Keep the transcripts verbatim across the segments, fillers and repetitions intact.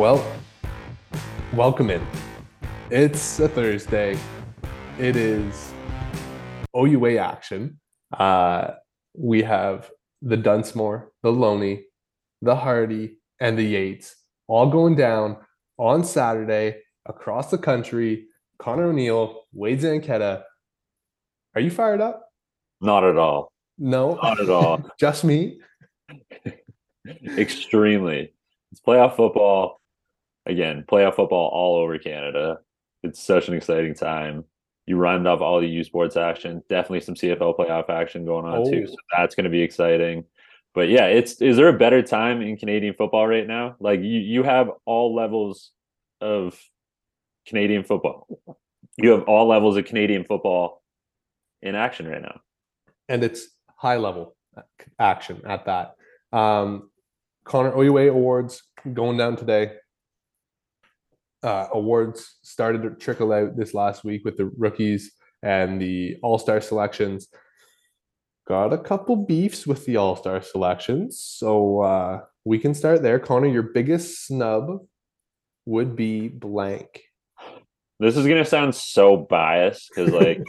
Well, welcome in. It's a Thursday. It is O U A action. Uh, we have the Dunsmore, the Loney, the Hardy, and the Yates all going down on Saturday across the country. Connor O'Neill, Wade Zanchetta. Are you fired up? Not at all. No? Not at all. Just me? Extremely. It's playoff football. Again, playoff football all over Canada. It's such an exciting time. You rhymed off all the U Sports action. Definitely some C F L playoff action going on oh. too. So that's going to be exciting. But yeah, it's is there a better time in Canadian football right now? Like you, you have all levels of Canadian football. You have all levels of Canadian football in action right now. And it's high level action at that. Um, Connor O U A awards going down today. Uh, awards started to trickle out this last week with the rookies and the all-star selections. Got a couple beefs with the all-star selections, so uh, we can start there. Connor, your biggest snub would be blank. This is gonna sound so biased because, like,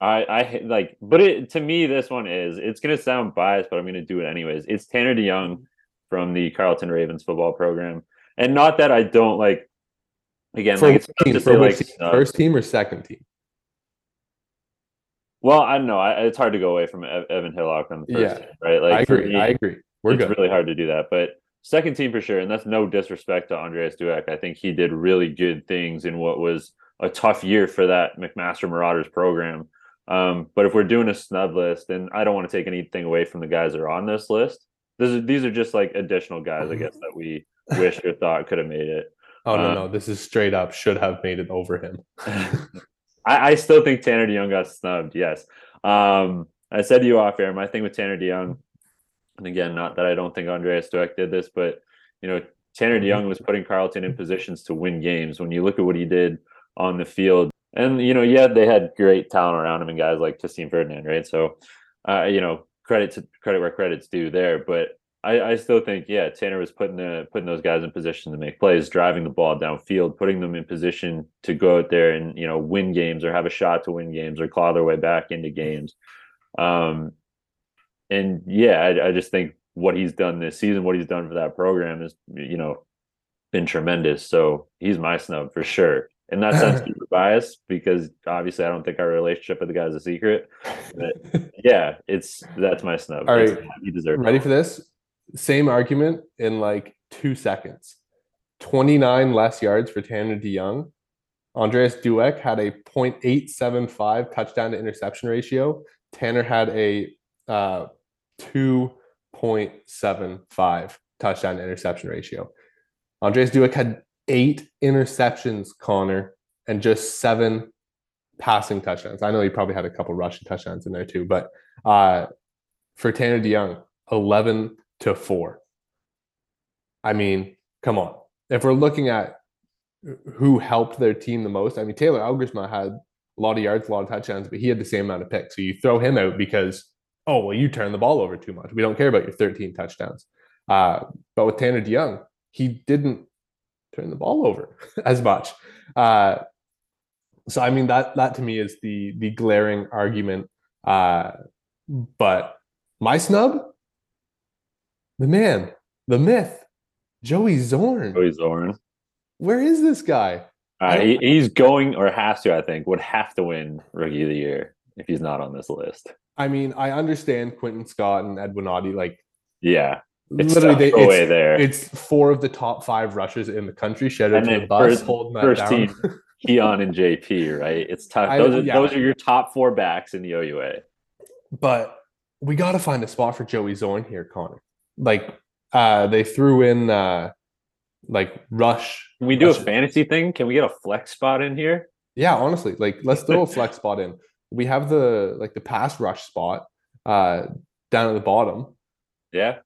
I, I like, but it, to me, this one is. It's gonna sound biased, but I'm gonna do it anyways. It's Tanner DeYoung from the Carleton Ravens football program, and not that I don't like. Again, so like it's tough to say, like, first team or second team? Well, I don't know. I, it's hard to go away from Evan Hillock on the first yeah, team, right? Like, I agree. Me, I agree. We're it's good. really hard to do that. But second team for sure, and that's no disrespect to Andreas Dueck. I think he did really good things in what was a tough year for that McMaster Marauders program. Um, but if we're doing a snub list, and I don't want to take anything away from the guys that are on this list. This is, these are just like additional guys, I guess, that we wish or thought could have made it. Oh, no, um, no. This is straight up should have made it over him. I, I still think Tanner DeYoung got snubbed, yes. Um, I said to you off air, my thing with Tanner DeYoung, and again, not that I don't think Andreas Dueck did this, but, you know, Tanner DeYoung was putting Carleton in positions to win games. When you look at what he did on the field, and, you know, yeah, they had great talent around him and guys like Justine Ferdinand, right? So, uh, you know, credit to credit where credit's due there, but I, I still think, yeah, Tanner was putting the putting those guys in position to make plays, driving the ball downfield, putting them in position to go out there and, you know, win games or have a shot to win games or claw their way back into games. Um, and yeah, I, I just think what he's done this season, what he's done for that program is, you know, been tremendous. So he's my snub for sure. And that sounds super biased because obviously I don't think our relationship with the guy is a secret. But yeah, it's that's my snub. All right, he deserves ready it. For this? Same argument in like two seconds. twenty-nine less yards for Tanner DeYoung. Andreas Dueck had a point eight seven five touchdown to interception ratio. Tanner had a uh, two point seven five touchdown to interception ratio. Andreas Dueck had eight interceptions, Connor, and just seven passing touchdowns. I know he probably had a couple rushing touchdowns in there too, but uh, for Tanner DeYoung, eleven to four. I mean, come on. If we're looking at who helped their team the most, I mean, Taylor Algersma had a lot of yards, a lot of touchdowns, but he had the same amount of picks. So you throw him out because, oh, well, you turn the ball over too much. We don't care about your thirteen touchdowns. Uh, but with Tanner DeYoung, he didn't turn the ball over as much. Uh, so, I mean, that that to me is the, the glaring argument. Uh, but my snub? The man, the myth, Joey Zorn. Joey Zorn. Where is this guy? Uh, he, he's going or has to, I think, would have to win Rookie of the Year if he's not on this list. I mean, I understand Quentin Scott and Edwin Audi. Like, yeah, it's literally they, away it's, there. It's four of the top five rushers in the country. Shout out to the bus first, holding that first down. Team, Keon and J P, right? It's tough. I, those, yeah. those are your top four backs in the O U A. But we got to find a spot for Joey Zorn here, Connor. Like uh they threw in uh like rush. Can we do rush. a fantasy thing? Can we get a flex spot in here? Yeah, honestly, like let's throw a flex spot in. We have the like the pass rush spot uh down at the bottom. Yeah.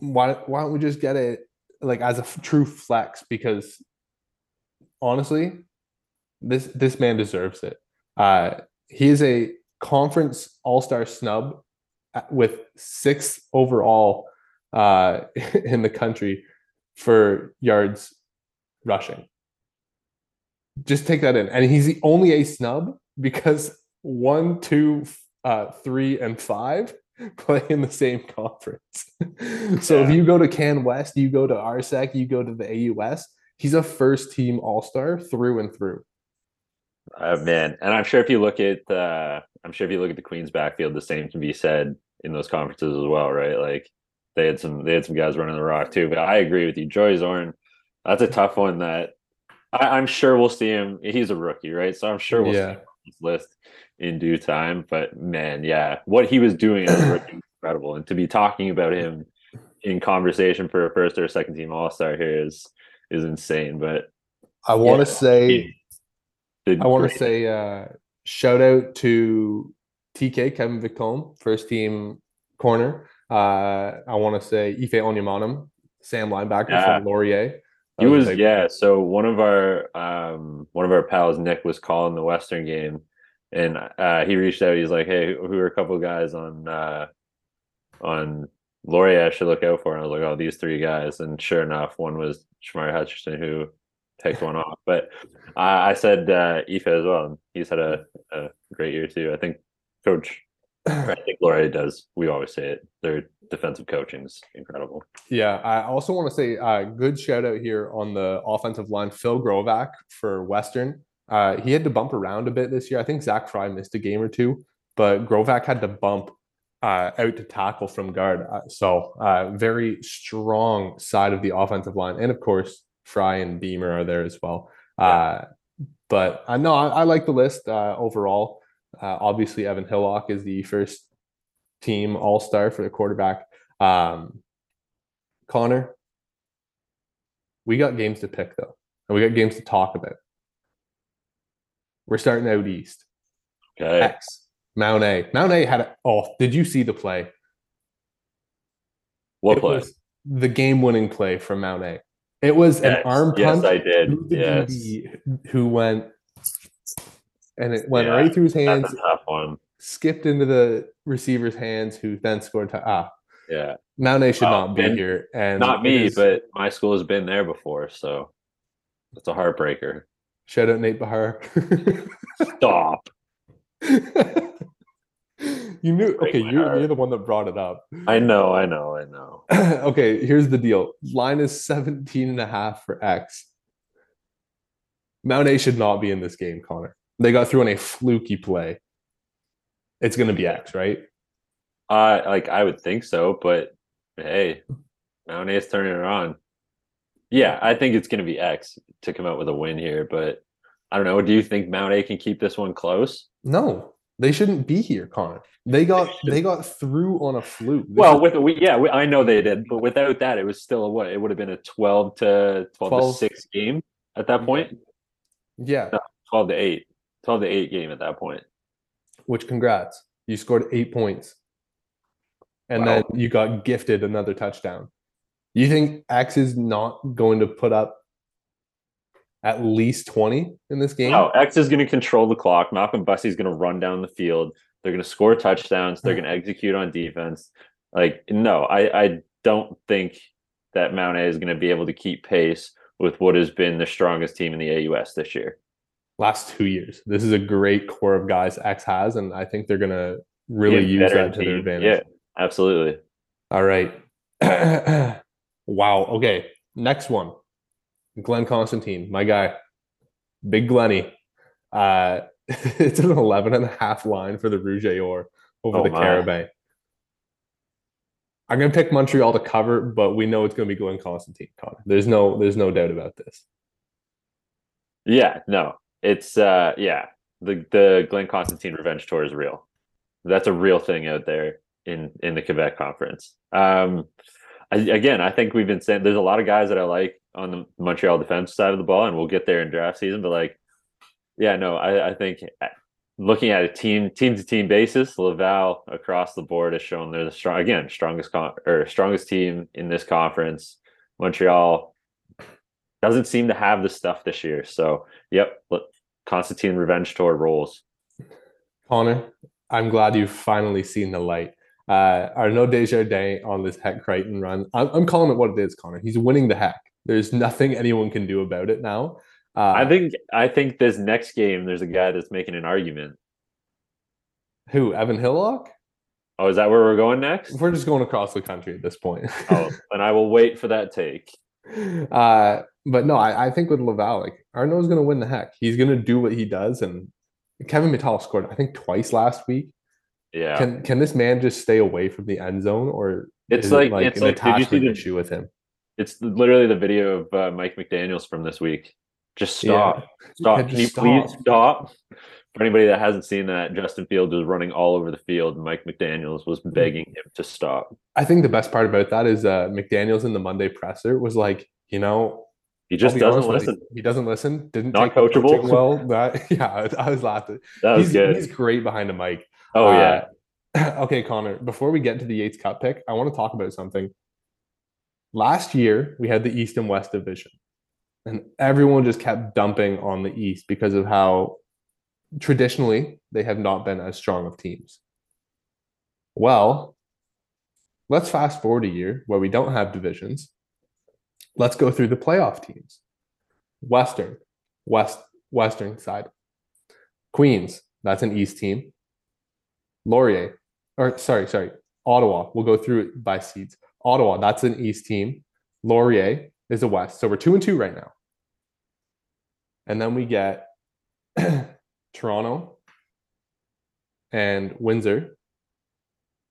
Why why don't we just get it like as a f- true flex? Because honestly, this this man deserves it. Uh he is a conference all-star snub with sixth overall. Uh, in the country for yards rushing. Just take that in. And he's the only a snub because one, two, uh, three, and five play in the same conference. So yeah. If you go to Can West, you go to R S A C, you go to the A U S, he's a first-team all-star through and through. Uh, man, and I'm sure if you look at uh, I'm sure if you look at the Queens backfield, the same can be said in those conferences as well, right? Like they had some they had some guys running the rock too. But I agree with you, Joey Zorn. That's a tough one that I, I'm sure we'll see him. He's a rookie, right? So I'm sure we'll yeah. see him on this list in due time. But man, yeah, what he was doing as a rookie was incredible, and to be talking about him in conversation for a first or a second team All Star here is is insane. But I want to yeah, say. He, I want to say uh, shout out to T K, Kevin Vicom, first team corner. Uh, I want to say Ife Onyamanam, Sam linebacker yeah. from Laurier. That he was, was like, yeah. So one of our um, one of our pals, Nick, was calling the Western game, and uh, he reached out. He's like, "Hey, who are a couple guys on uh, on Laurier I should look out for?" And I was like, "Oh, these three guys." And sure enough, one was Shamari Hutcherson, who picked one off, but uh, I said uh, Ife as well. And he's had a, a great year too. I think coach, I think Laurier does. We always say it. Their defensive coaching is incredible. Yeah, I also want to say a uh, good shout out here on the offensive line, Phil Grohovac for Western. Uh, he had to bump around a bit this year. I think Zach Fry missed a game or two, but Grohovac had to bump uh, out to tackle from guard. Uh, so uh, very strong side of the offensive line, and of course, Fry and Beamer are there as well. Yeah. Uh, but uh, no, I, I like the list uh, overall. Uh, obviously, Evan Hillock is the first team all-star for the quarterback. Um, Connor, we got games to pick, though, and we got games to talk about. We're starting out east. Okay. X, Mount A. Mount A had a – oh, did you see the play? What it play? The game-winning play from Mount A. It was yes, an arm punt. Yes, I did. Yes. Who went and it went yeah, right through his hands. That's a tough one. Skipped into the receiver's hands, who then scored. To, ah, yeah. Mountie should well, not be here, and not me, is, but my school has been there before, so that's a heartbreaker. Shout out Nate Bahar. Stop. You knew, okay, you're, you're the one that brought it up. I know, I know, I know. Okay, here's the deal. Line is seventeen and a half for X. Mount A should not be in this game, Connor. They got through on a fluky play. It's going to be X, right? Uh, like, I would think so, but hey, Mount A is turning it on. Yeah, I think it's going to be X to come out with a win here, but I don't know. Do you think Mount A can keep this one close? No. They shouldn't be here, Connor. They got they, they got through on a fluke. They well, with we, yeah, we, I know they did, but without that, it was still a, what it would have been a twelve to twelve, twelve to six game at that point. Yeah, no, twelve to eight, twelve to eight game at that point. Which, congrats, you scored eight points, and wow. then you got gifted another touchdown. You think X is not going to put up at least twenty in this game? No, X is going to control the clock. Malcolm Bussy is going to run down the field. They're going to score touchdowns. They're going to execute on defense. Like, no, I, I don't think that Mount A is going to be able to keep pace with what has been the strongest team in the A U S this year. Last two years. This is a great core of guys X has, and I think they're going to really yeah, use that team. To their advantage. Yeah, absolutely. All right. Wow. Okay, next one. Glenn Constantine, my guy, Big Glenny. Uh, it's an eleven and a half line for the Rouge et Or over oh the Carabin. I'm going to pick Montreal to cover, but we know it's going to be Glenn Constantine, Connor. There's no, there's no doubt about this. Yeah, no, it's uh, yeah, the the Glenn Constantine revenge tour is real. That's a real thing out there in in the Quebec Conference. Um, I, again, I think we've been saying there's a lot of guys that I like on the Montreal defense side of the ball, and we'll get there in draft season. But like, yeah, no, I, I think looking at a team team to team basis, Laval across the board has shown they're the strong again strongest con- or strongest team in this conference. Montreal doesn't seem to have the stuff this year, so yep, look, Constantine revenge tour rolls. Connor, I'm glad you've finally seen the light. Uh, Arnaud Desjardins on this Heck Crichton run. I'm, I'm calling it what it is, Connor. He's winning the Heck. There's nothing anyone can do about it now. Uh, I think I think this next game, there's a guy that's making an argument. Who, Evan Hillock? Oh, is that where we're going next? We're just going across the country at this point. Oh, and I will wait for that take. Uh, but no, I, I think with Laval, like, Arnaud's going to win the heck. He's going to do what he does. And Kevin Mittal scored, I think, twice last week. Yeah. Can can this man just stay away from the end zone, or it's like, it like it's an like, attachment did you see the, issue with him? It's literally the video of uh, Mike McDaniels from this week. Just stop. Yeah. Stop. Can, can you stop. please stop? For anybody that hasn't seen that, Justin Fields was running all over the field, and Mike McDaniels was begging him to stop. I think the best part about that is uh, McDaniels in the Monday presser was like, you know, he just doesn't listen. He, he doesn't listen. Didn't not take coachable. Well, that, yeah, I was laughing. That was he's, good. He's great behind the mic. Oh yeah. Uh, okay, Connor. Before we get to the Yates Cup pick, I want to talk about something. Last year, we had the East and West division, and everyone just kept dumping on the East because of how traditionally they have not been as strong of teams. Well, let's fast forward a year where we don't have divisions. Let's go through the playoff teams. Western, West, Western side. Queens, that's an East team. Laurier, or sorry, sorry, Ottawa. We'll go through it by seeds. Ottawa, that's an East team. Laurier is a West. So we're two and two right now. And then we get Toronto and Windsor.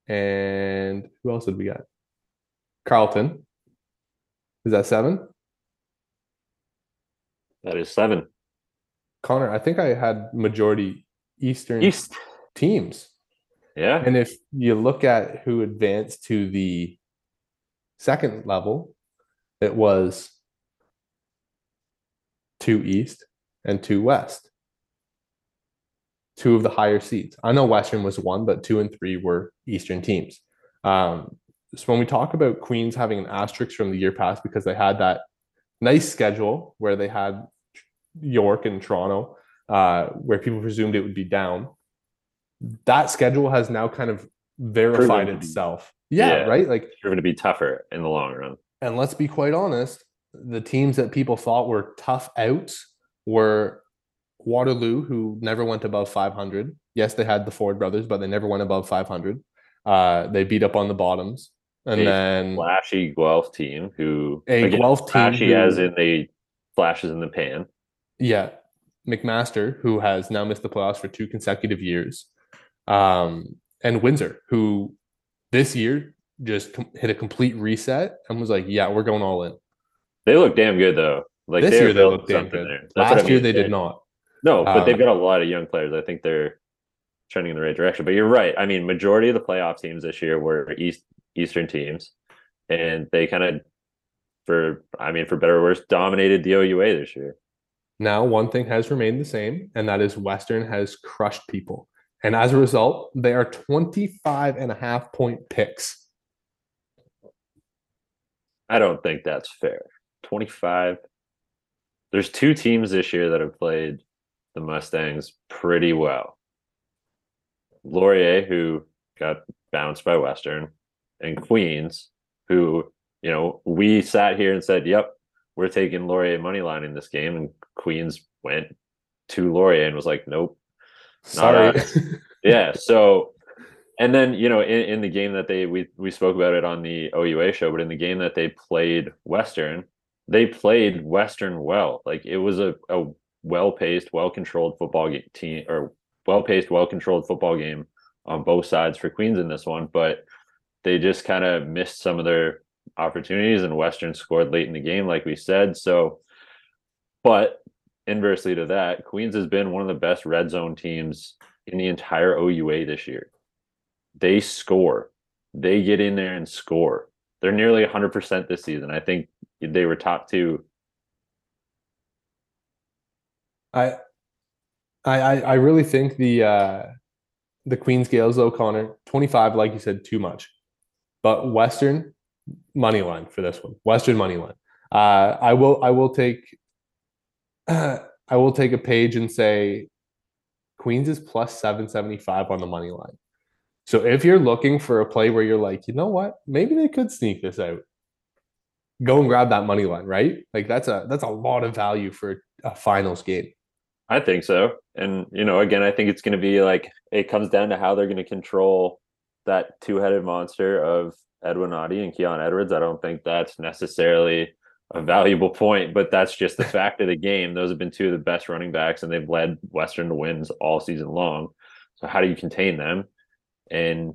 And who else did we get? Carleton. Is that seven? That is seven. Connor, I think I had majority Eastern East teams. Yeah. And if you look at who advanced to the second level, it was two East and two West. Two of the higher seeds. I know Western was one, but two and three were Eastern teams. Um, so when we talk about Queens having an asterisk from the year past because they had that nice schedule where they had York and Toronto, uh, where people presumed it would be down, that schedule has now kind of verified itself. Be, yeah, yeah, right? Like, it's proven to be tougher in the long run. And let's be quite honest, the teams that people thought were tough outs were Waterloo, who never went above five hundred. Yes, they had the Ford brothers, but they never went above five hundred. Uh, they beat up on the bottoms. And a then... flashy Guelph team who... A again, Guelph flashy team... Flashy as in the flashes in the pan. Yeah. McMaster, who has now missed the playoffs for two consecutive years. Um, and Windsor, who this year just com- hit a complete reset and was like, yeah, we're going all in. They look damn good, though. Like, this year they look damn good. Last I mean. year they did not. No, but um, they've got a lot of young players. I think they're trending in the right direction. But you're right. I mean, majority of the playoff teams this year were East Eastern teams, and they kind of, for I mean, for better or worse, dominated the O U A this year. Now, one thing has remained the same, and that is Western has crushed people. And as a result, they are twenty-five and a half point picks. I don't think that's fair. twenty-five. There's two teams this year that have played the Mustangs pretty well. Laurier, who got bounced by Western, and Queens, who, you know, we sat here and said, yep, we're taking Laurier money line in this game, and Queens went to Laurier and was like, nope. Sorry. Not us. Yeah, so, and then, you know, in, in the game that they, we, we spoke about it on the O U A show, but in the game that they played Western, they played Western well. Like, it was a, a well-paced, well-controlled football game team, or well-paced, well-controlled football game on both sides for Queens in this one, but they just kind of missed some of their opportunities, and Western scored late in the game, like we said. So, but inversely to that, Queens has been one of the best red zone teams in the entire O U A this year. They score. They get in there and score. They're nearly one hundred percent this season. I think they were top two. I, I, I really think the uh, the Queens Gales, though, Connor, twenty-five, like you said, too much. But Western money line for this one. Western money line. Uh, I will I will take uh, I will take a page and say Queens is plus seven seventy-five on the money line. So if you're looking for a play where you're like, you know what, maybe they could sneak this out, go and grab that money line, right? Like that's a that's a lot of value for a finals game. I think so. And, you know, again, I think it's going to be like, it comes down to how they're going to control that two-headed monster of Edwin Audi and Keon Edwards. I don't think that's necessarily a valuable point, but that's just the fact of the game. Those have been two of the best running backs, and they've led Western to wins all season long. So how do you contain them? And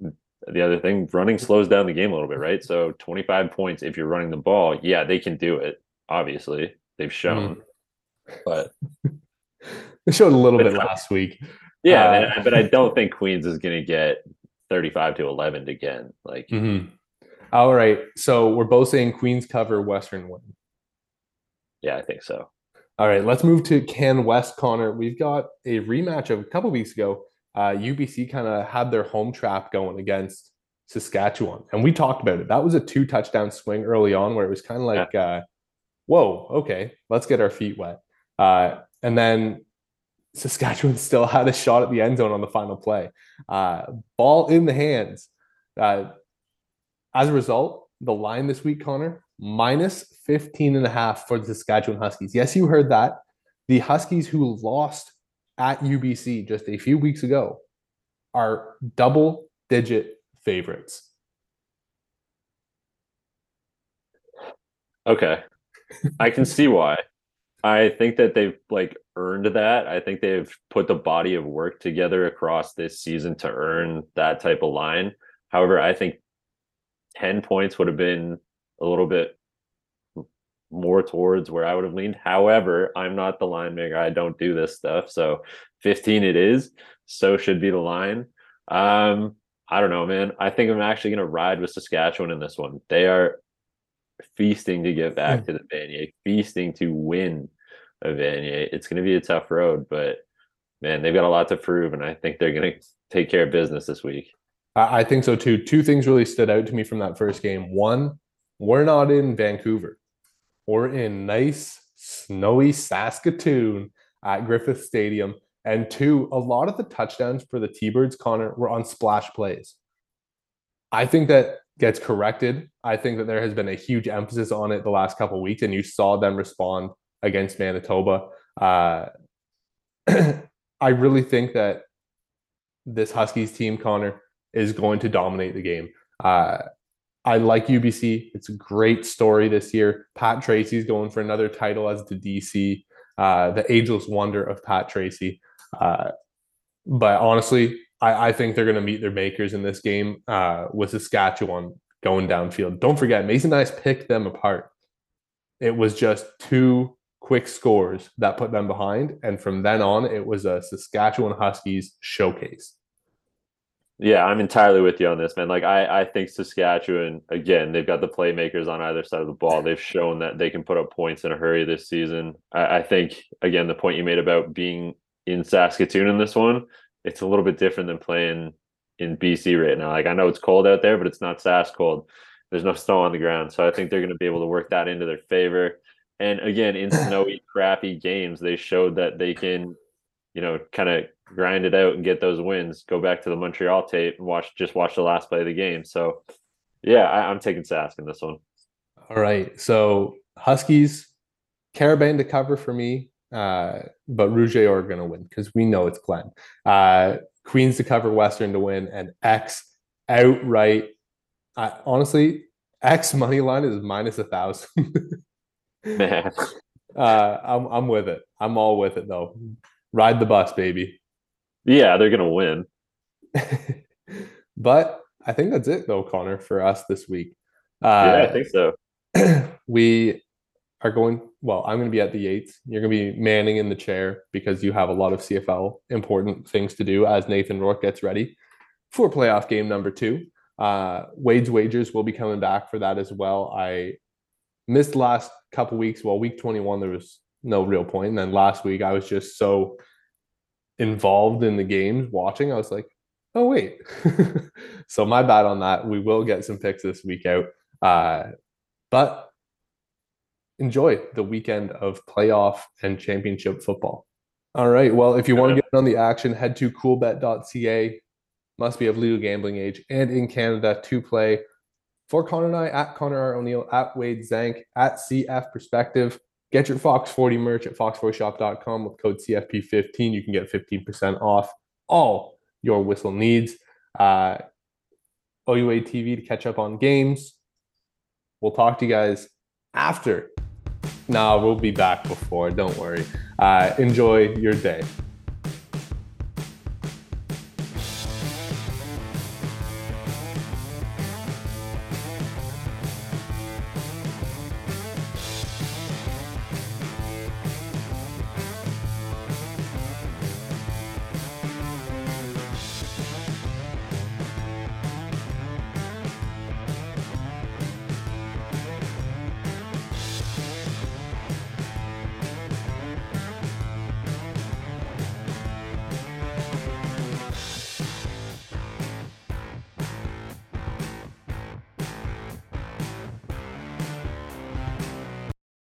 the other thing, running slows down the game a little bit, right? So twenty-five points if you're running the ball, yeah, they can do it. Obviously, they've shown. Mm. But they showed a little bit last week. Yeah, uh, but I don't think Queens is going to get thirty-five to eleven again. Like, mm-hmm. All right. So we're both saying Queens cover, Western win. Yeah, I think so. All right. Let's move to Can West, Connor. We've got a rematch of a couple weeks ago. Uh, U B C kind of had their home trap going against Saskatchewan, and we talked about it. That was a two touchdown swing early on, where it was kind of like, yeah. uh, "Whoa, okay, let's get our feet wet." Uh, and then Saskatchewan still had a shot at the end zone on the final play. Uh, ball in the hands. Uh, as a result, the line this week, Connor, minus fifteen and a half for the Saskatchewan Huskies. Yes, you heard that. The Huskies, who lost at U B C just a few weeks ago, are double-digit favorites. Okay. I can see why. I think that they've like earned that. I think they've put the body of work together across this season to earn that type of line. However, I think ten points would have been a little bit more towards where I would have leaned. However, I'm not the line maker. I don't do this stuff. So fifteen it is. So should be the line. Um, I don't know, man. I think I'm actually going to ride with Saskatchewan in this one. They are feasting to get back to the Vanier, feasting to win a Vanier. It's going to be a tough road, but man, they've got a lot to prove, and I think they're going to take care of business this week. I think so too. Two things really stood out to me from that first game. One, we're not in Vancouver. We're in nice, snowy Saskatoon at Griffith Stadium. And two, a lot of the touchdowns for the T-Birds, Connor, were on splash plays. I think that gets corrected. I think that there has been a huge emphasis on it the last couple of weeks, and you saw them respond against Manitoba. Uh, I really think that this Huskies team, Connor, is going to dominate the game. Uh, I like U B C. It's a great story this year. Pat Tracy's going for another title as the D C, uh, the ageless wonder of Pat Tracy. Uh, but honestly, I, I think they're going to meet their makers in this game uh, with Saskatchewan going downfield. Don't forget, Mason Nice picked them apart. It was just two quick scores that put them behind. And from then on, it was a Saskatchewan Huskies showcase. Yeah, I'm entirely with you on this, man. Like, I, I think Saskatchewan, again, they've got the playmakers on either side of the ball. They've shown that they can put up points in a hurry this season. I, I think, again, the point you made about being in Saskatoon in this one, it's a little bit different than playing in B C right now. Like, I know it's cold out there, but it's not Sask cold. There's no snow on the ground. So I think they're going to be able to work that into their favor. And again, in snowy, crappy games, they showed that they can, you know, kind of grind it out and get those wins. Go back to the Montreal tape and watch, just watch the last play of the game. So yeah, I, I'm taking Sask in this one. All right. So Huskies, Carabane to cover for me. Uh, but Rouget are going to win because we know it's Glenn. Uh, Queens to cover, Western to win, and X outright. I, honestly, X money line is minus a thousand. Man, uh, I'm I'm with it. I'm all with it though. Ride the bus, baby. Yeah, they're going to win. But I think that's it though, Connor, for us this week. Uh, yeah, I think so. we. Are going well. I'm going to be at the Yates. You're going to be manning in the chair because you have a lot of C F L important things to do as Nathan Rourke gets ready for playoff game number two. Uh, Wade's Wagers will be coming back for that as well. I missed last couple weeks. Well, week twenty-one there was no real point, and then last week I was just so involved in the games watching. I was like, oh wait. So my bad on that. We will get some picks this week out, uh, but. Enjoy the weekend of playoff and championship football. All right. Well, if you want to get in on the action, head to coolbet dot c a. Must be of legal gambling age and in Canada to play. For Connor and I, at Connor R. O'Neill, at Wade Zank, at C F Perspective. Get your Fox forty merch at fox forty shop dot com with code C F P fifteen. You can get fifteen percent off all your whistle needs. Uh, O U A T V to catch up on games. We'll talk to you guys after. Nah, we'll be back before. Don't worry. Uh, enjoy your day.